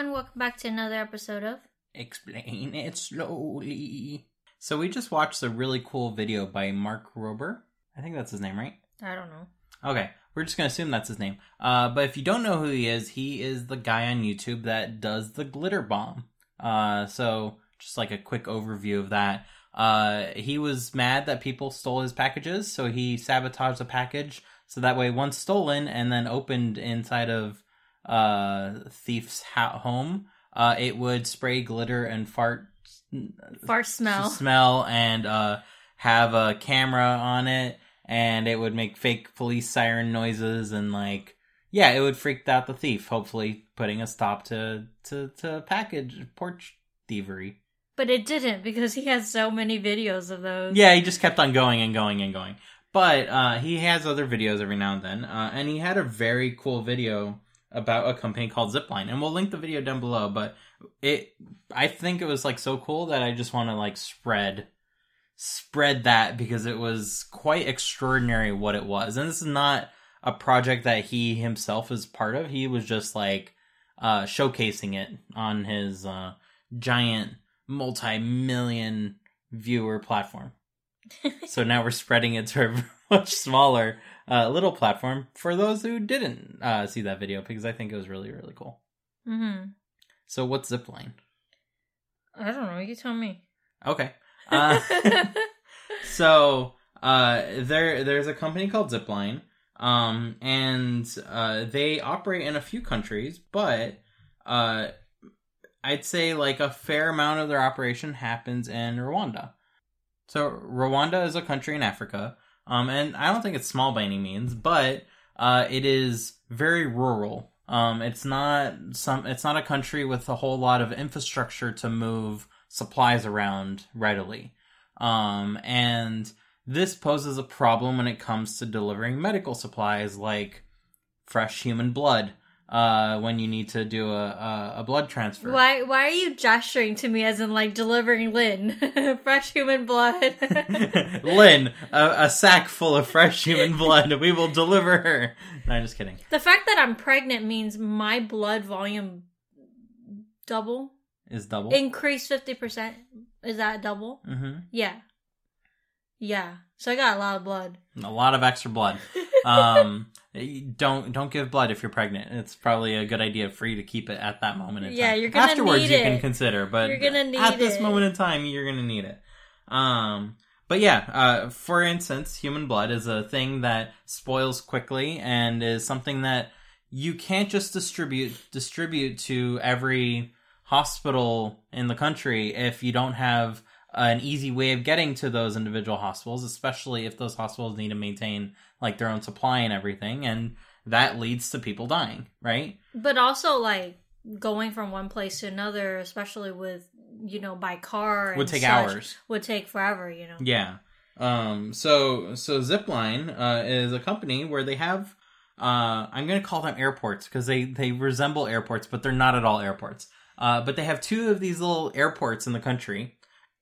everyone, welcome back to another episode of Explain It Slowly. So we just watched a really cool video by Mark Rober. I think that's his name, right? I don't know. Okay, we're just going to assume that's his name. But if you don't know who he is the guy on YouTube that does the glitter bomb. So just like a quick overview of that. He was mad that people stole his packages, so he sabotaged the package. So that way, once stolen and then opened inside of thief's home, it would spray glitter and fart smell and have a camera on it, and it would make fake police siren noises and like, yeah, it would freak out the thief, hopefully putting a stop to package porch thievery. But it didn't, because he has so many videos of those. Yeah, he just kept on going and going and going. But he has other videos every now and then, and he had a very cool video about a company called Zipline, and we'll link the video down below. But I think it was like so cool that I just want to like spread that, because it was quite extraordinary what it was. And this is not a project that he himself is part of. He was just like showcasing it on his giant multi-million viewer platform. So now we're spreading it to a much smaller little platform for those who didn't see that video, because I think it was really, really cool. Mm-hmm. So what's Zipline? I don't know. You tell me. Okay. So there's a company called Zipline, and they operate in a few countries, but I'd say like a fair amount of their operation happens in Rwanda. So Rwanda is a country in Africa, and I don't think it's small by any means, but it is very rural. It's not a country with a whole lot of infrastructure to move supplies around readily, and this poses a problem when it comes to delivering medical supplies like fresh human blood. When you need to do a blood transfer. Why are you gesturing to me as in like delivering Lynn fresh human blood? Lynn, a sack full of fresh human blood. We will deliver her. No, I'm just kidding. The fact that I'm pregnant means my blood volume double increased 50%. Is that double? Mm-hmm. Yeah. So I got a lot of blood. A lot of extra blood. Don't give blood if you're pregnant. It's probably a good idea for you to keep it at that moment in time. Yeah, you're gonna afterwards need it. You can consider, but you're gonna need at this it. Moment in time, you're gonna need it. But yeah, for instance, human blood is a thing that spoils quickly and is something that you can't just distribute to every hospital in the country if you don't have an easy way of getting to those individual hospitals, especially if those hospitals need to maintain like their own supply and everything, and that leads to people dying, right? But also like going from one place to another, especially with, you know, by car, would take hours, would take forever, you know. Yeah. So Zipline is a company where they have I'm going to call them airports, because they resemble airports, but they're not at all airports. But they have two of these little airports in the country.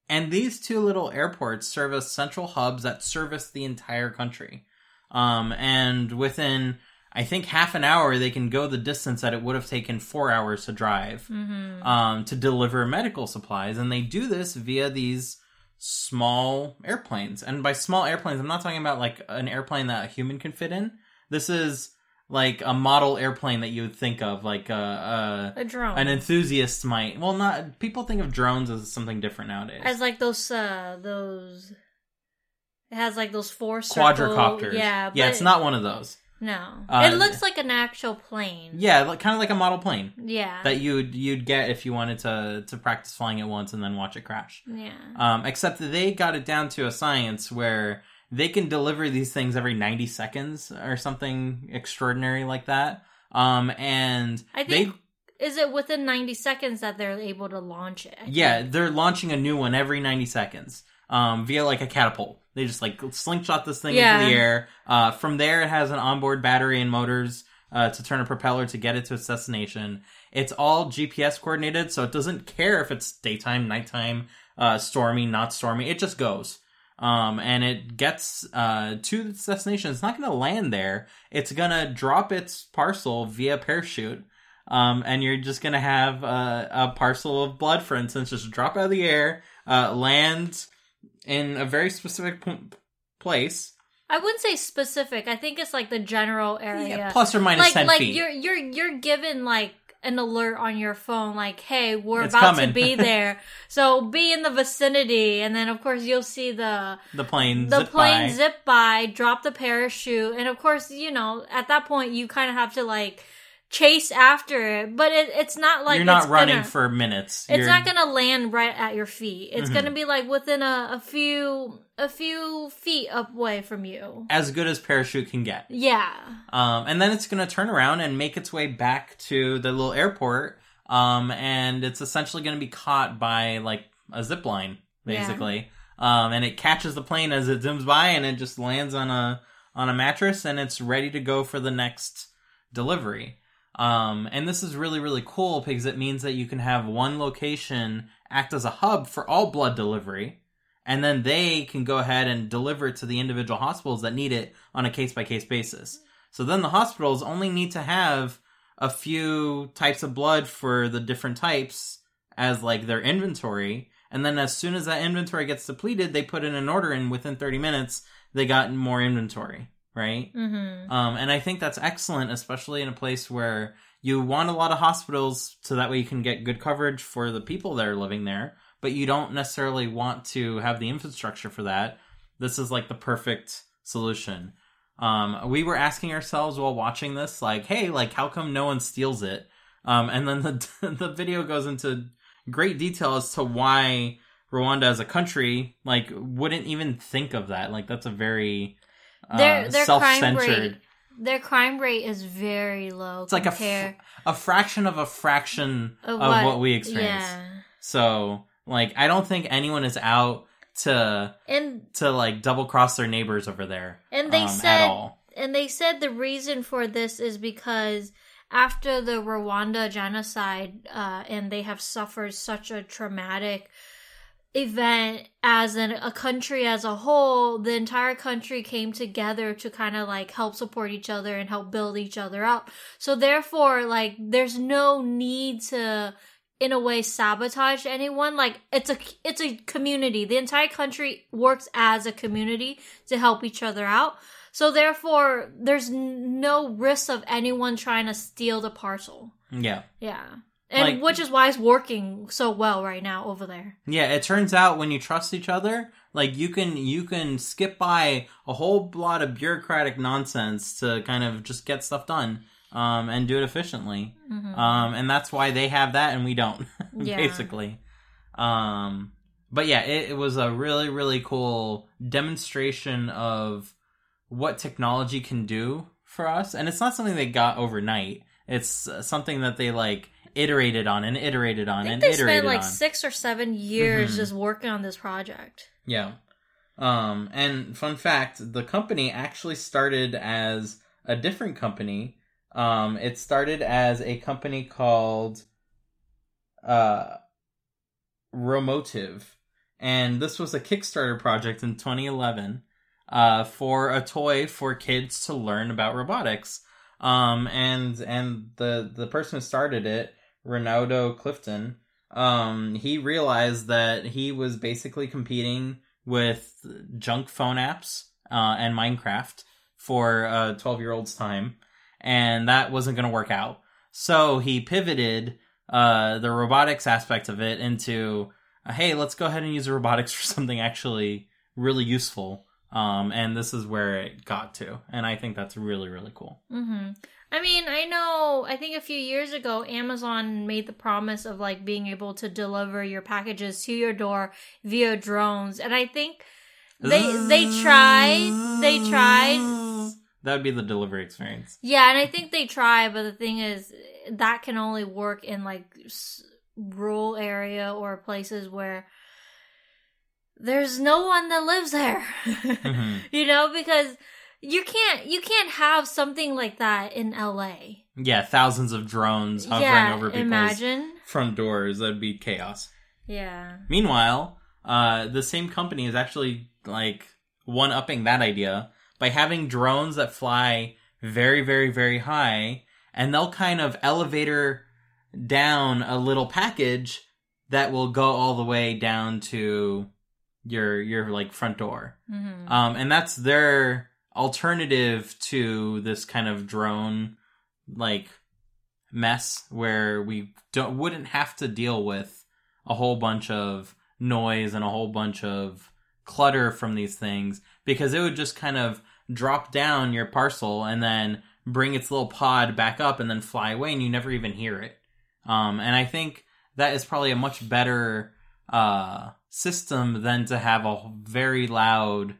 And these two little airports serve as central hubs that service the entire country. And within, I think, half an hour, they can go the distance that it would have taken 4 hours to drive, mm-hmm. To deliver medical supplies. And they do this via these small airplanes. And by small airplanes, I'm not talking about like an airplane that a human can fit in. This is like a model airplane that you would think of, like a drone. An enthusiast might. Well, not people think of drones as something different nowadays. As like those. It has like those four quadricopters. Circle, yeah. It's not one of those. No, it looks like an actual plane. Yeah, kind of like a model plane. Yeah, that you'd get if you wanted to practice flying it once and then watch it crash. Yeah. Except that they got it down to a science where they can deliver these things every 90 seconds or something extraordinary like that. And I think, is it within 90 seconds that they're able to launch it? Yeah, they're launching a new one every 90 seconds via like a catapult. They just like slingshot this thing into the air. From there, it has an onboard battery and motors to turn a propeller to get it to its destination. It's all GPS coordinated, so it doesn't care if it's daytime, nighttime, stormy, not stormy. It just goes. And it gets to its destination. It's not going to land there. It's going to drop its parcel via parachute And you're just going to have a parcel of blood, for instance, just drop out of the air, land in a very specific place. I wouldn't say specific. I think it's like the general area. Yeah, plus or minus 10 feet. Like you're given like an alert on your phone, like, hey, we're about to be there. So be in the vicinity. And then, of course, you'll see the plane zip by, drop the parachute. And, of course, you know, at that point, you kind of have to like chase after it. But it's not like You're not running for minutes. It's not going to land right at your feet. It's going to be like within a few feet away from you. As good as parachute can get. Yeah. And then it's going to turn around and make its way back to the little airport. And it's essentially going to be caught by like a zipline, basically. Yeah. And it catches the plane as it zooms by, and it just lands on a mattress, and it's ready to go for the next delivery. And this is really, really cool because it means that you can have one location act as a hub for all blood delivery. And then they can go ahead and deliver it to the individual hospitals that need it on a case-by-case basis. So then the hospitals only need to have a few types of blood for the different types as, like, their inventory. And then as soon as that inventory gets depleted, they put in an order, and within 30 minutes, they got more inventory, right? Mm-hmm. And I think that's excellent, especially in a place where you want a lot of hospitals so that way you can get good coverage for the people that are living there. But you don't necessarily want to have the infrastructure for that. This is like the perfect solution. We were asking ourselves while watching this, like, hey, like, how come no one steals it? And then the video goes into great detail as to why Rwanda as a country, like, wouldn't even think of that. Like, that's a very their self-centered... Their crime rate is very low. It's like a fraction of a fraction of what we experience. Yeah. So... Like, I don't think anyone is out to double-cross their neighbors over there at all. And they said the reason for this is because after the Rwanda genocide, and they have suffered such a traumatic event as a country as a whole, the entire country came together to kind of, like, help support each other and help build each other up. So, therefore, like, there's no need to... in a way, sabotage anyone. Like, it's a community. The entire country works as a community to help each other out. So, therefore, there's no risk of anyone trying to steal the parcel. Yeah. Yeah. And like, which is why it's working so well right now over there. Yeah, it turns out when you trust each other, like, you can skip by a whole lot of bureaucratic nonsense to kind of just get stuff done. And do it efficiently. Mm-hmm. And that's why they have that and we don't, basically. But yeah, it was a really, really cool demonstration of what technology can do for us. And it's not something they got overnight. It's something that they, like, iterated on and iterated on and iterated on. I think they spent, like, 6 or 7 years just working on this project. Yeah. And fun fact, the company actually started as a different company. It started as a company called Remotive, and this was a Kickstarter project in 2011 for a toy for kids to learn about robotics. And the person who started it, Ronaldo Clifton, he realized that he was basically competing with junk phone apps and Minecraft for 12-year-olds' time. And that wasn't going to work out. So he pivoted the robotics aspect of it into, hey, let's go ahead and use robotics for something actually really useful. And this is where it got to. And I think that's really, really cool. Mm-hmm. I mean, I think a few years ago, Amazon made the promise of, like, being able to deliver your packages to your door via drones. And I think they tried. That would be the delivery experience. Yeah, and I think they try, but the thing is, that can only work in, like, rural area or places where there's no one that lives there. Mm-hmm. You know, because you can't have something like that in LA. Yeah, thousands of drones hovering over people's front doors. That'd be chaos. Yeah. Meanwhile, the same company is actually, like, one-upping that idea by having drones that fly very, very, very high and they'll kind of elevator down a little package that will go all the way down to your like front door. Mm-hmm. And that's their alternative to this kind of drone like mess where we wouldn't have to deal with a whole bunch of noise and a whole bunch of clutter from these things, because it would just kind of drop down your parcel and then bring its little pod back up and then fly away, and you never even hear it. And I think that is probably a much better system than to have a very loud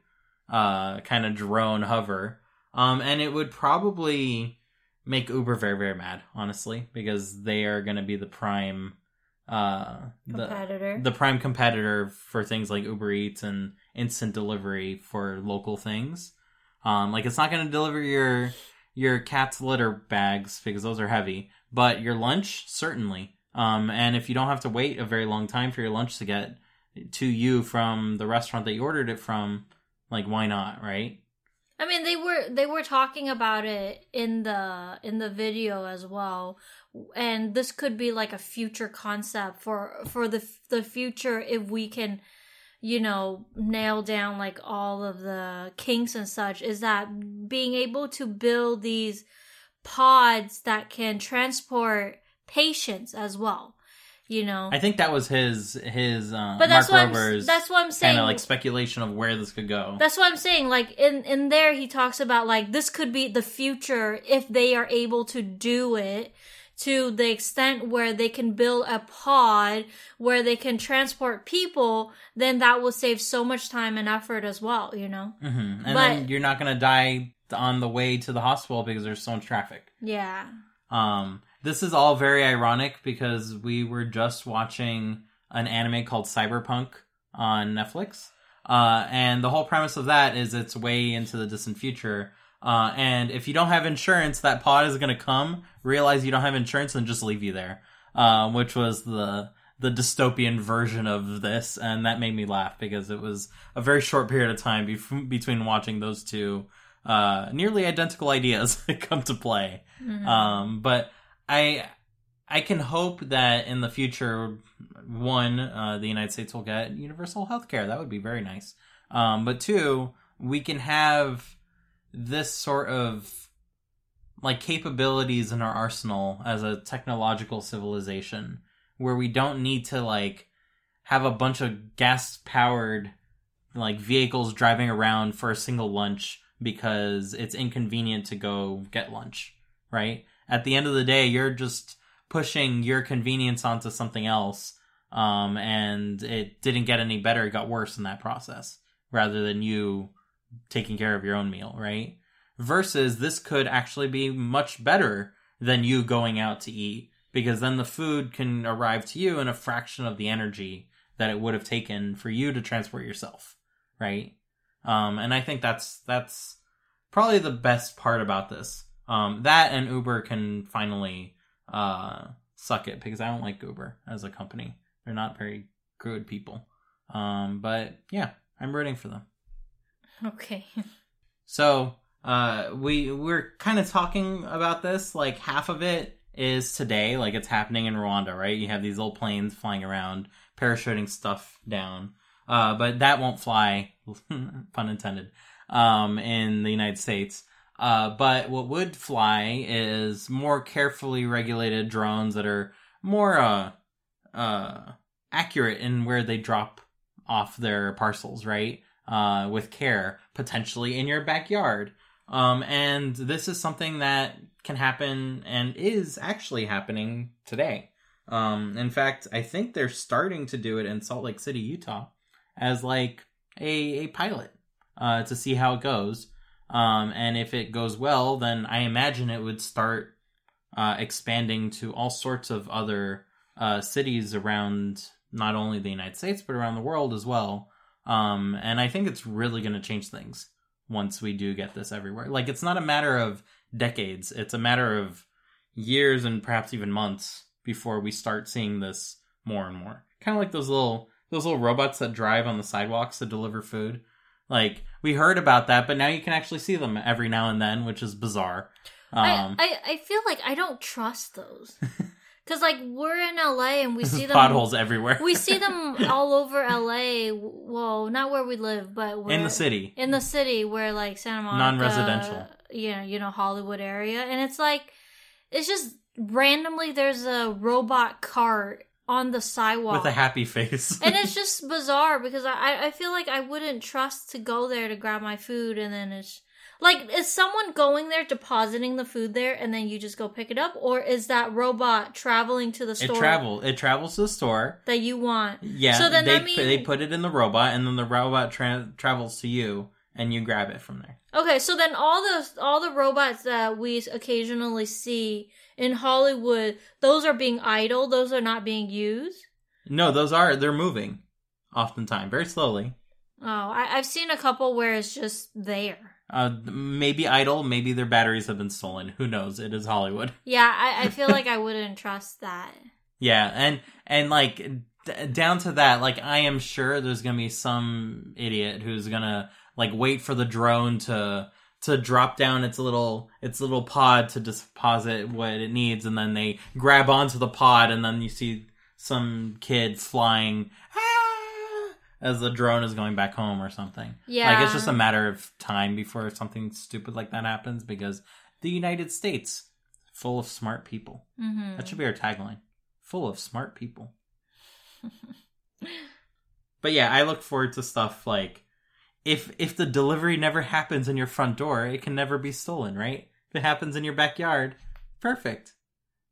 kind of drone hover. And it would probably make Uber very, very mad, honestly, because they are going to be the prime competitor. The prime competitor for things like Uber Eats and instant delivery for local things. Like, it's not going to deliver your cat's litter bags because those are heavy, but your lunch, certainly. And if you don't have to wait a very long time for your lunch to get to you from the restaurant that you ordered it from, like, why not, right? I mean, they were talking about it in the video as well, and this could be like a future concept for the future if we can, you know, nail down like all of the kinks and such. Is that being able to build these pods that can transport patients as well? You know, I think that was his but that's Mark Rober's kind of like speculation of where this could go. That's what I'm saying. Like in there, he talks about like this could be the future if they are able to do it to the extent where they can build a pod where they can transport people. Then that will save so much time and effort as well. You know, mm-hmm. And then you're not gonna die on the way to the hospital because there's so much traffic. Yeah. This is all very ironic because we were just watching an anime called Cyberpunk on Netflix. And the whole premise of that is it's way into the distant future. And if you don't have insurance, that pod is going to come, realize you don't have insurance, and just leave you there. Which was the dystopian version of this. And that made me laugh because it was a very short period of time between watching those two nearly identical ideas come to play. Mm-hmm. But I can hope that in the future, one, the United States will get universal health care. That would be very nice. But two, we can have this sort of like capabilities in our arsenal as a technological civilization where we don't need to like have a bunch of gas-powered like vehicles driving around for a single lunch because it's inconvenient to go get lunch, right? At the end of the day, you're just pushing your convenience onto something else, and it didn't get any better. It got worse in that process, rather than you taking care of your own meal, right? Versus this could actually be much better than you going out to eat, because then the food can arrive to you in a fraction of the energy that it would have taken for you to transport yourself, right? And I think that's probably the best part about this. That and Uber can finally suck it, because I don't like Uber as a company. They're not very good people. But yeah, I'm rooting for them. Okay. So we're kind of talking about this. Like half of it is today. Like it's happening in Rwanda, right? You have these little planes flying around, parachuting stuff down. But that won't fly, pun intended, in the United States. But what would fly is more carefully regulated drones that are more accurate in where they drop off their parcels, right? With care, potentially in your backyard. And this is something that can happen and is actually happening today. In fact, I think they're starting to do it in Salt Lake City, Utah, as like a pilot to see how it goes. And if it goes well, then I imagine it would start expanding to all sorts of other cities around not only the United States, but around the world as well. And I think it's really going to change things once we do get this everywhere. Like, it's not a matter of decades. It's a matter of years and perhaps even months before we start seeing this more and more. Kind of like those little robots that drive on the sidewalks to deliver food. Like, we heard about that, but now you can actually see them every now and then, which is bizarre. I feel like I don't trust those. Because, like, we're in LA and we see them. Potholes everywhere. We see them all over LA. Well, not where we live, but where. In the city. In the city where, like, Santa Monica. Non-residential. Yeah, you know, Hollywood area. And it's like, it's just randomly there's a robot cart on the sidewalk. With a happy face. And it's just bizarre because I feel like I wouldn't trust to go there to grab my food and then it's. Like, is someone going there, depositing the food there, and then you just go pick it up? Or is that robot traveling to the store? It travels to the store. That you want. Yeah. So then they put it in the robot, and then the robot travels to you, and you grab it from there. Okay, so then all the robots that we occasionally see in Hollywood, those are being idle? Those are not being used? No, they're moving, oftentimes, very slowly. Oh, I've seen a couple where it's just there. Maybe idle, maybe their batteries have been stolen. Who knows? It is Hollywood. Yeah, I feel like I wouldn't trust that. Yeah, and like, down to that, like, I am sure there's gonna be some idiot who's gonna, like, wait for the drone to drop down its little pod to deposit what it needs, and then they grab onto the pod, and then you see some kid flying, as the drone is going back home or something. Yeah. Like, it's just a matter of time before something stupid like that happens because the United States, full of smart people. Mm-hmm. That should be our tagline. Full of smart people. But yeah, I look forward to stuff like, if the delivery never happens in your front door, it can never be stolen, right? If it happens in your backyard, perfect.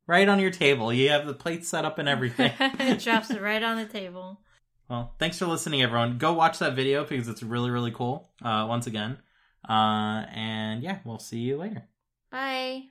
Right on your table. You have the plates set up and everything. It drops it right on the table. Well, thanks for listening, everyone. Go watch that video because it's really, really cool, once again. And yeah, we'll see you later. Bye.